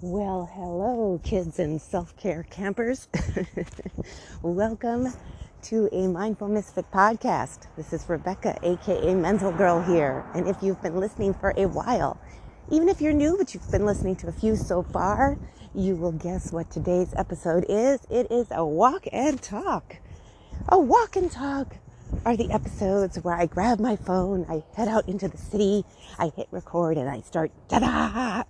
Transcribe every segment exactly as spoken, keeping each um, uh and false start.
Well, hello, kids and self-care campers. Welcome to a Mindful Misfit podcast. This is Rebecca, aka Mental Girl here. And if you've been listening for a while, even if you're new, but you've been listening to a few so far, you will guess what today's episode is. It is a walk and talk. A walk and talk are the episodes where I grab my phone, I head out into the city, I hit record, and I start, ta-da!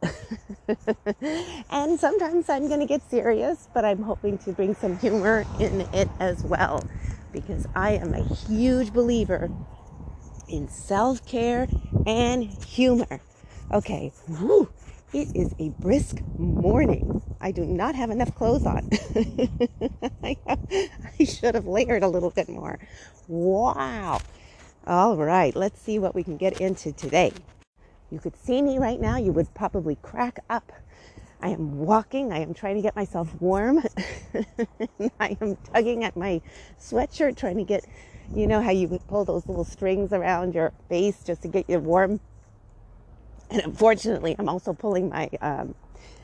And sometimes I'm going to get serious, but I'm hoping to bring some humor in it as well, because I am a huge believer in self-care and humor. Okay, whew, it is a brisk morning. I do not have enough clothes on. I, have, I should have layered a little bit more. Wow. All right, let's see what we can get into today. You could see me right now. You would probably crack up. I am walking. I am trying to get myself warm. I am tugging at my sweatshirt, trying to get, you know, how you would pull those little strings around your face just to get you warm. And unfortunately, I'm also pulling my um,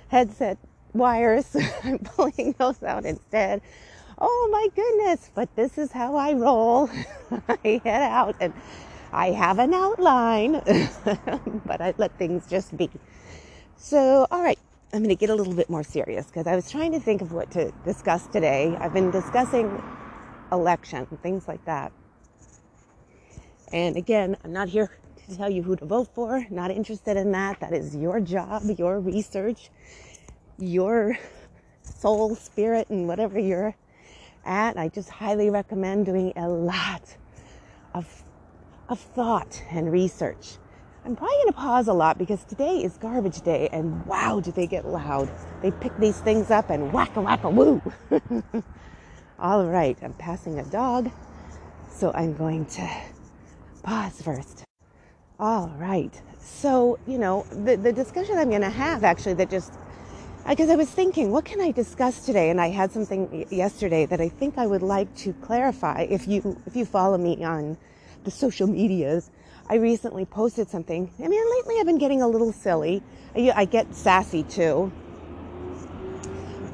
headset wires. I'm pulling those out instead. Oh my goodness, but this is how I roll. I head out and I have an outline, but I let things just be. So, all right, I'm going to get a little bit more serious because I was trying to think of what to discuss today. I've been discussing election, things like that. And again, I'm not here to tell you who to vote for. Not interested in that. That is your job, your research, your soul, spirit, and whatever you're at. I just highly recommend doing a lot of of thought and research. I'm probably going to pause a lot because today is garbage day, and wow, do they get loud. They pick these things up and whack-a-whack-a-woo. All right, I'm passing a dog, so I'm going to pause first. All right, so, you know, the, the discussion I'm going to have, actually, that just... Because I was thinking, what can I discuss today? And I had something yesterday that I think I would like to clarify. If you if you follow me on the social medias, I recently posted something. I mean, lately I've been getting a little silly. I, I get sassy too.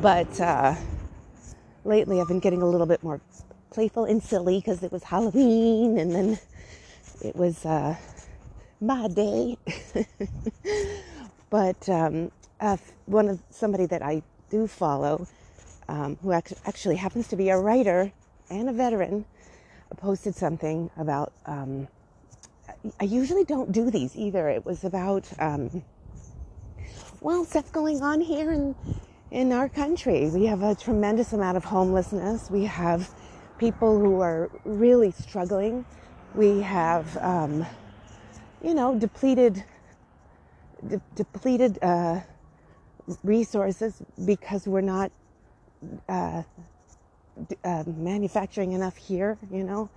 But uh, lately I've been getting a little bit more playful and silly because it was Halloween and then it was uh, my day. But... Um, Uh, one of somebody that I do follow, um, who act- actually happens to be a writer and a veteran, posted something about, um, I usually don't do these either. It was about, um, well, stuff going on here in, in our country. We have a tremendous amount of homelessness. We have people who are really struggling. We have, um, you know, depleted, de- depleted, uh, resources because we're not uh, uh, manufacturing enough here, you know,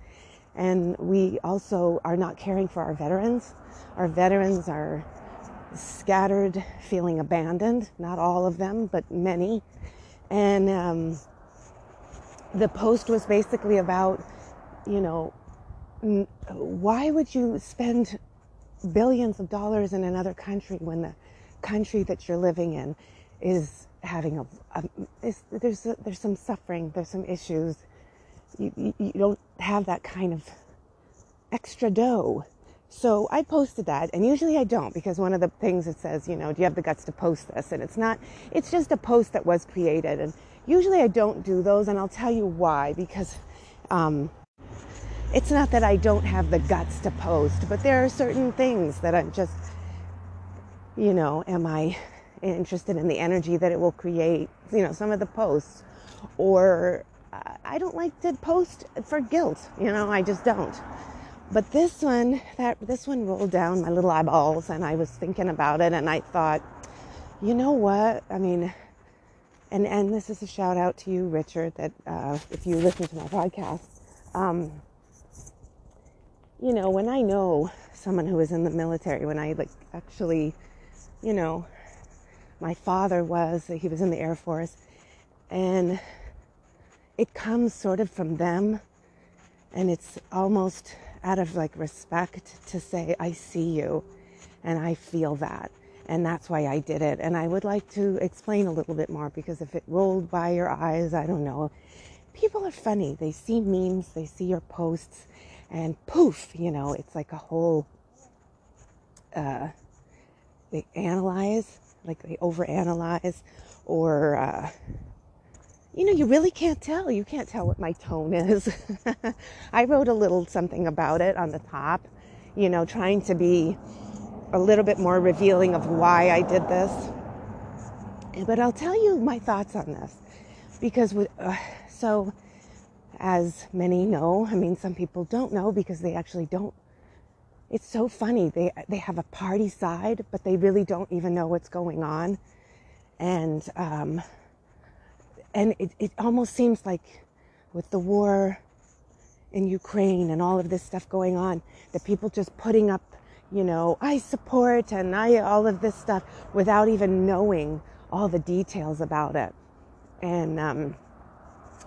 and we also are not caring for our veterans. Our veterans are scattered, feeling abandoned, not all of them, but many. And um, the post was basically about, you know, n- why would you spend billions of dollars in another country when the country that you're living in is having a, a is, there's a, there's some suffering, there's some issues. You, you, you don't have that kind of extra dough. So I posted that, and usually I don't, because one of the things it says, you know, do you have the guts to post this? And it's not, it's just a post that was created, and usually I don't do those, and I'll tell you why, because um, it's not that I don't have the guts to post, but there are certain things that I'm just... You know, am I interested in the energy that it will create, you know, some of the posts? Or uh, I don't like to post for guilt, you know, I just don't. But this one, that this one rolled down my little eyeballs, and I was thinking about it, and I thought, you know what, I mean, and, and this is a shout out to you, Richard, that uh, if you listen to my podcast, um, you know, when I know someone who is in the military, when I like actually... You know, my father was, he was in the Air Force, and it comes sort of from them, and it's almost out of like respect to say, I see you and I feel that. And that's why I did it. And I would like to explain a little bit more, because if it rolled by your eyes, I don't know. People are funny. They see memes, they see your posts, and poof, you know, it's like a whole, uh, they analyze, like they overanalyze, or, uh, you know, you really can't tell. You can't tell what my tone is. I wrote a little something about it on the top, you know, trying to be a little bit more revealing of why I did this. But I'll tell you my thoughts on this, because with, uh, so as many know, I mean, some people don't know because they actually don't. It's so funny. They, they have a party side, but they really don't even know what's going on. And, um, and it, it almost seems like with the war in Ukraine and all of this stuff going on, that people just putting up, you know, I support and I, all of this stuff without even knowing all the details about it. And, um,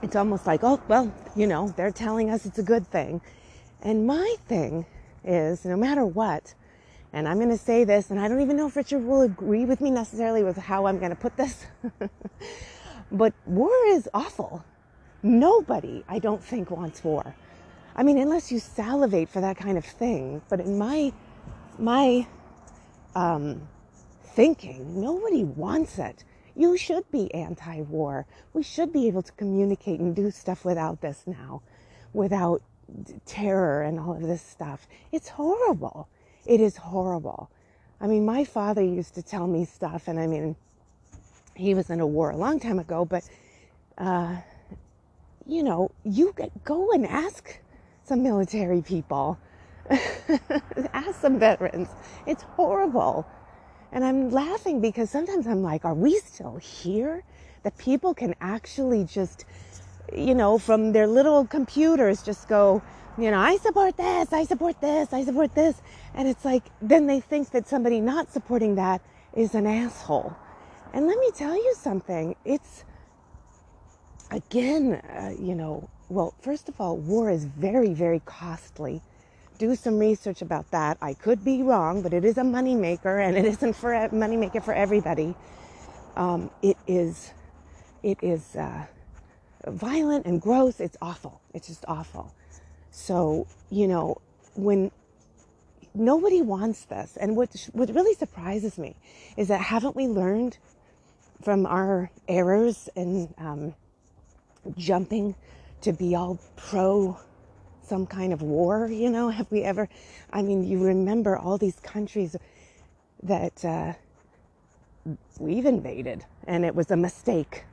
it's almost like, oh, well, you know, they're telling us it's a good thing. And my thing is, no matter what, and I'm going to say this, and I don't even know if Richard will agree with me necessarily with how I'm going to put this, but war is awful. Nobody, I don't think, wants war. I mean, unless you salivate for that kind of thing, but in my My um, thinking, nobody wants it. You should be anti-war. We should be able to communicate and do stuff without this now, without terror and all of this stuff. It's horrible. It is horrible. I mean, my father used to tell me stuff, and I mean, he was in a war a long time ago, but, uh, you know, you go and ask some military people. Ask some veterans. It's horrible. And I'm laughing because sometimes I'm like, are we still here? That people can actually just, you know, from their little computers just go, you know, I support this, I support this, I support this. And it's like, then they think that somebody not supporting that is an asshole. And let me tell you something. It's, again, uh, you know, well, first of all, war is very, very costly. Do some research about that. I could be wrong, but it is a moneymaker, and it isn't for a moneymaker for everybody. Um, it is, it is uh, violent and gross. It's awful. It's just awful. So, you know, when nobody wants this, and what what really surprises me is that haven't we learned from our errors in um, jumping to be all pro some kind of war, you know, have we ever, I mean, you remember all these countries that uh, we've invaded, and it was a mistake.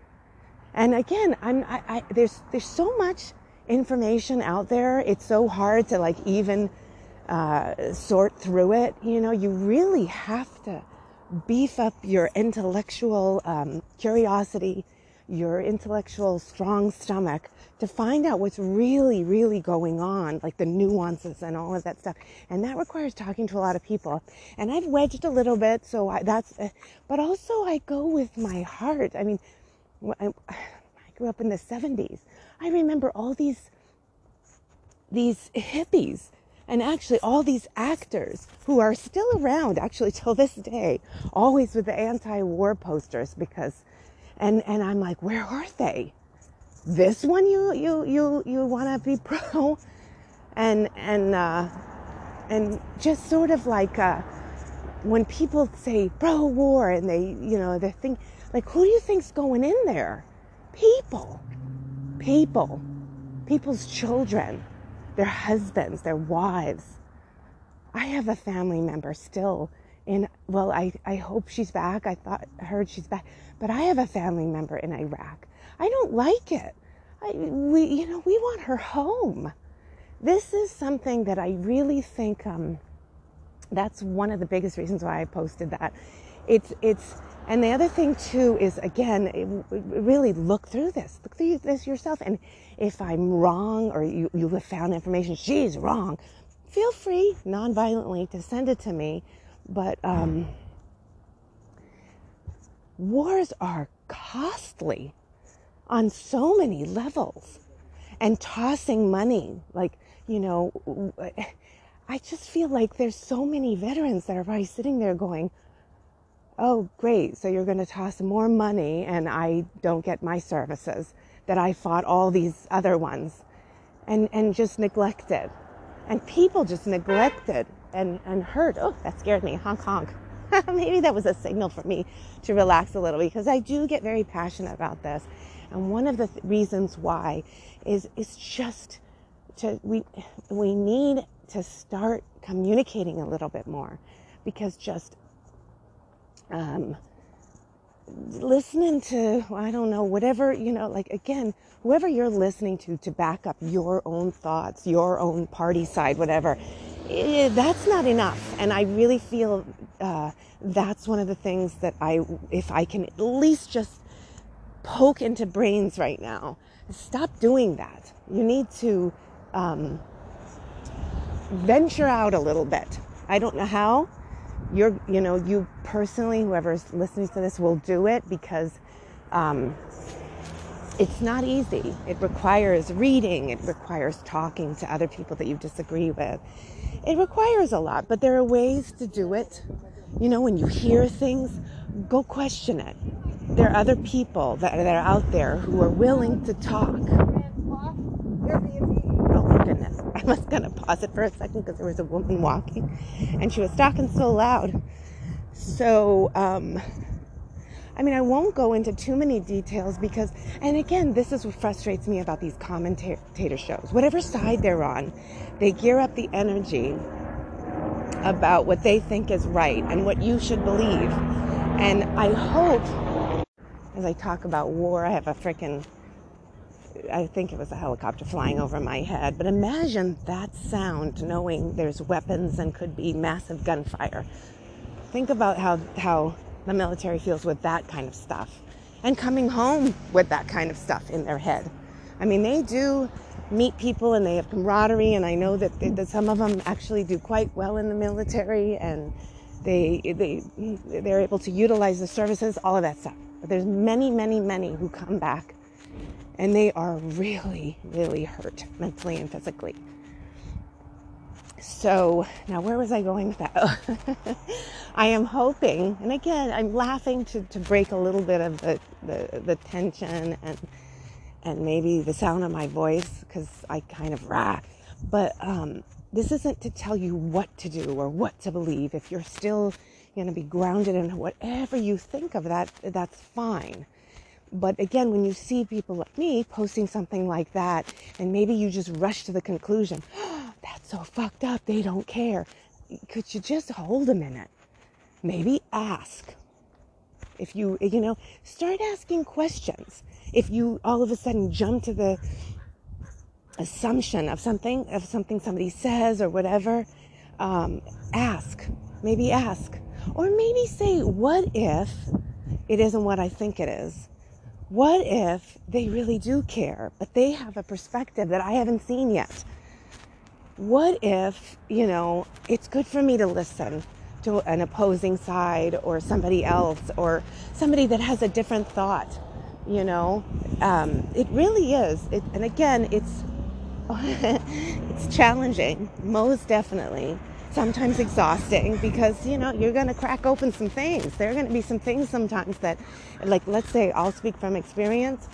And again, I'm, I, I, there's, there's so much information out there. It's so hard to like even uh, sort through it. You know, you really have to beef up your intellectual um, curiosity, your intellectual strong stomach to find out what's really, really going on, like the nuances and all of that stuff. And that requires talking to a lot of people. And I've wedged a little bit, so I, that's, uh, but also I go with my heart. I mean, I, I grew up in the seventies. I remember all these, these hippies, and actually all these actors who are still around, actually till this day, always with the anti-war posters, because And and I'm like, where are they? This one you you you you want to be pro, and and uh, and just sort of like uh, when people say pro war and they you know they think like, who do you think's going in there? People, people, people's children, their husbands, their wives. I have a family member still. And well, I, I hope she's back. I thought heard she's back, but I have a family member in Iraq. I don't like it. I, we, you know, we want her home. This is something that I really think, um, that's one of the biggest reasons why I posted that. It's, it's, and the other thing too is, again, it, it really look through this, look through this yourself. And if I'm wrong or you, you have found information, she's wrong, feel free non-violently to send it to me. But um, wars are costly on so many levels, and tossing money, like, you know, I just feel like there's so many veterans that are probably sitting there going, oh, great, so you're going to toss more money and I don't get my services that I fought all these other ones and, and just neglected. And people just neglected and, and hurt. Oh, that scared me. Honk, honk. Maybe that was a signal for me to relax a little, because I do get very passionate about this. And one of the th- reasons why is it's just to we we need to start communicating a little bit more, because just um, listening to, I don't know, whatever, you know, like, again, whoever you're listening to to back up your own thoughts, your own party side, whatever, it, that's not enough. And I really feel uh, that's one of the things that I, if I can at least just poke into brains right now, stop doing that. You need to um, venture out a little bit. I don't know how. You're, you know, you personally, whoever's listening to this, will do it, because um, it's not easy. It requires reading. It requires talking to other people that you disagree with. It requires a lot, but there are ways to do it. You know, when you hear things, go question it. There are other people that are, that are out there who are willing to talk. I was going to pause it for a second because there was a woman walking and she was talking so loud. So, um, I mean, I won't go into too many details because, and again, this is what frustrates me about these commentator shows. Whatever side they're on, they gear up the energy about what they think is right and what you should believe. And I hope, as I talk about war, I have a frickin', I think it was a helicopter flying over my head, but imagine that sound, knowing there's weapons and could be massive gunfire. Think about how, how the military feels with that kind of stuff, and coming home with that kind of stuff in their head. I mean, they do meet people and they have camaraderie, and I know that, they, that some of them actually do quite well in the military, and they, they, they're able to utilize the services, all of that stuff. But there's many, many, many who come back and they are really, really hurt mentally and physically. So, now where was I going with that? Oh. I am hoping, and again, I'm laughing to, to break a little bit of the, the, the tension and and maybe the sound of my voice, because I kind of rah. But um, this isn't to tell you what to do or what to believe. If you're still going to be grounded in whatever you think of that, that's fine. But again, when you see people like me posting something like that, and maybe you just rush to the conclusion, oh, that's so fucked up, they don't care. Could you just hold a minute? Maybe ask. If you, you know, start asking questions. If you all of a sudden jump to the assumption of something, of something somebody says or whatever, um, ask. Maybe ask. Or maybe say, what if it isn't what I think it is? What if they really do care, but they have a perspective that I haven't seen yet? What if, you know, it's good for me to listen to an opposing side or somebody else or somebody that has a different thought, you know? Um, it really is. It, and again, it's it's challenging, most definitely. Sometimes exhausting, because, you know, you're going to crack open some things. There are going to be some things sometimes that, like, let's say, I'll speak from experience.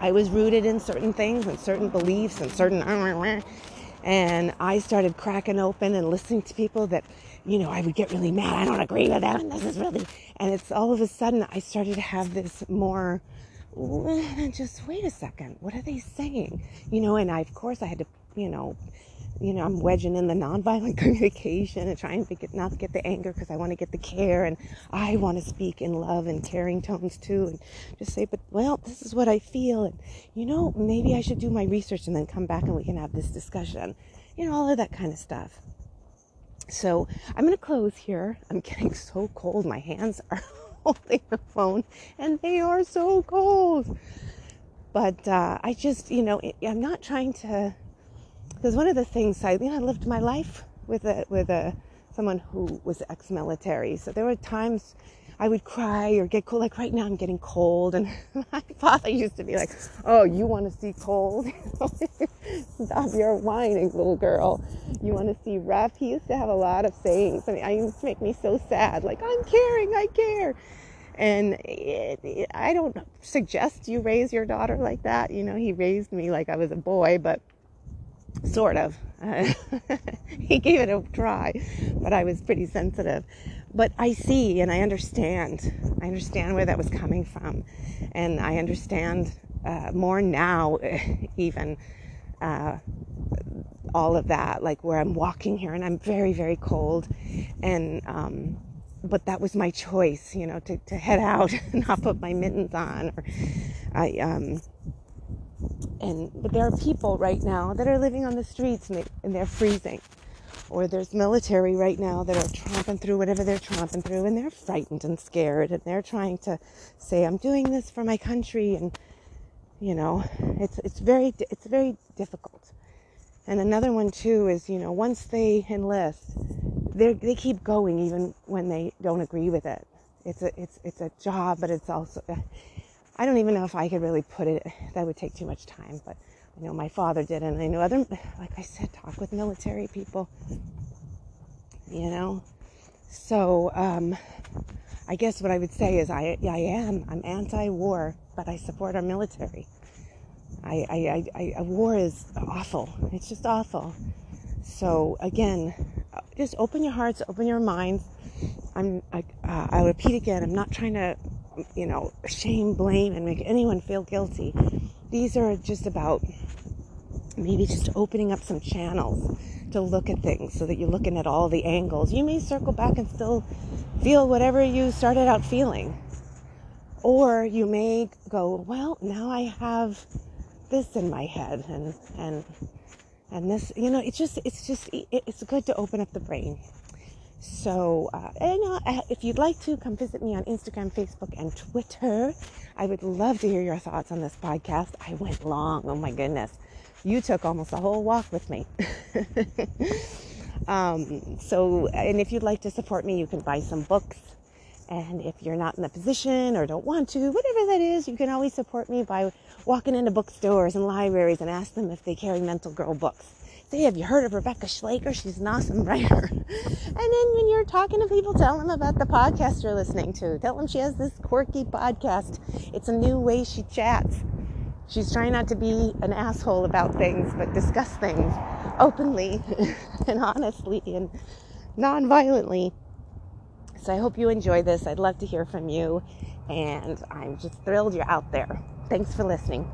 I was rooted in certain things and certain beliefs and certain, and I started cracking open and listening to people that, you know, I would get really mad. I don't agree with them. And this is really, and it's all of a sudden I started to have this more, just wait a second, what are they saying? You know, and I, of course, I had to, you know, you know, I'm wedging in the nonviolent communication and trying to get, not to get the anger, because I want to get the care, and I want to speak in love and caring tones too, and just say, but, well, this is what I feel, and, you know, maybe I should do my research and then come back and we can have this discussion, you know, all of that kind of stuff. So I'm going to close here. I'm getting so cold. My hands are holding the phone and they are so cold. But uh, I just, you know, it, I'm not trying to, because one of the things I, you know, I lived my life with a with a someone who was ex-military. So there were times I would cry or get cold. Like right now I'm getting cold, and my father used to be like, oh, you want to see cold? Stop your whining, little girl. You want to see rough? He used to have a lot of sayings. I mean, it used to make me so sad. Like, I'm caring, I care. And it, it, I don't suggest you raise your daughter like that. You know, he raised me like I was a boy, but sort of. He gave it a try, but I was pretty sensitive. But I see and I understand. I understand where that was coming from. And I understand uh, more now, even uh, all of that, like where I'm walking here and I'm very, very cold. And, um, but that was my choice, you know, to, to head out and not put my mittens on. Or I, um, and, but there are people right now that are living on the streets and, they, and they're freezing. Or there's military right now that are tromping through whatever they're tromping through, and they're frightened and scared, and they're trying to say, I'm doing this for my country. And, you know, it's, it's very, it's very difficult. And another one too is, you know, once they enlist, they they keep going even when they don't agree with it. It's a, it's, it's a job, but it's also, I don't even know if I could really put it, that would take too much time, but I know my father did, and I know other, like I said, talk with military people, you know. So um, I guess what I would say is I I am, I'm anti-war, but I support our military. I, I, I, I war is awful. It's just awful. So again, just open your hearts, open your minds. I'm, I, uh, I'll repeat again, I'm not trying to, you know, shame, blame, and make anyone feel guilty. These are just about maybe just opening up some channels to look at things so that you're looking at all the angles. You may circle back and still feel whatever you started out feeling. Or you may go, well, now I have this in my head and and and this, you know, it's just, it's just, it's good to open up the brain. So, uh, and uh, if you'd like to, come visit me on Instagram, Facebook, and Twitter. I would love to hear your thoughts on this podcast. I went long. Oh, my goodness. You took almost a whole walk with me. um, so, and if you'd like to support me, you can buy some books. And if you're not in the position or don't want to, whatever that is, you can always support me by walking into bookstores and libraries and ask them if they carry Mental Girl books. Say, have you heard of Rebecca Schlager? She's an awesome writer. And then when you're talking to people, tell them about the podcast you're listening to. Tell them she has this quirky podcast. It's a new way she chats. She's trying not to be an asshole about things, but discuss things openly and honestly and non-violently. So I hope you enjoy this. I'd love to hear from you. And I'm just thrilled you're out there. Thanks for listening.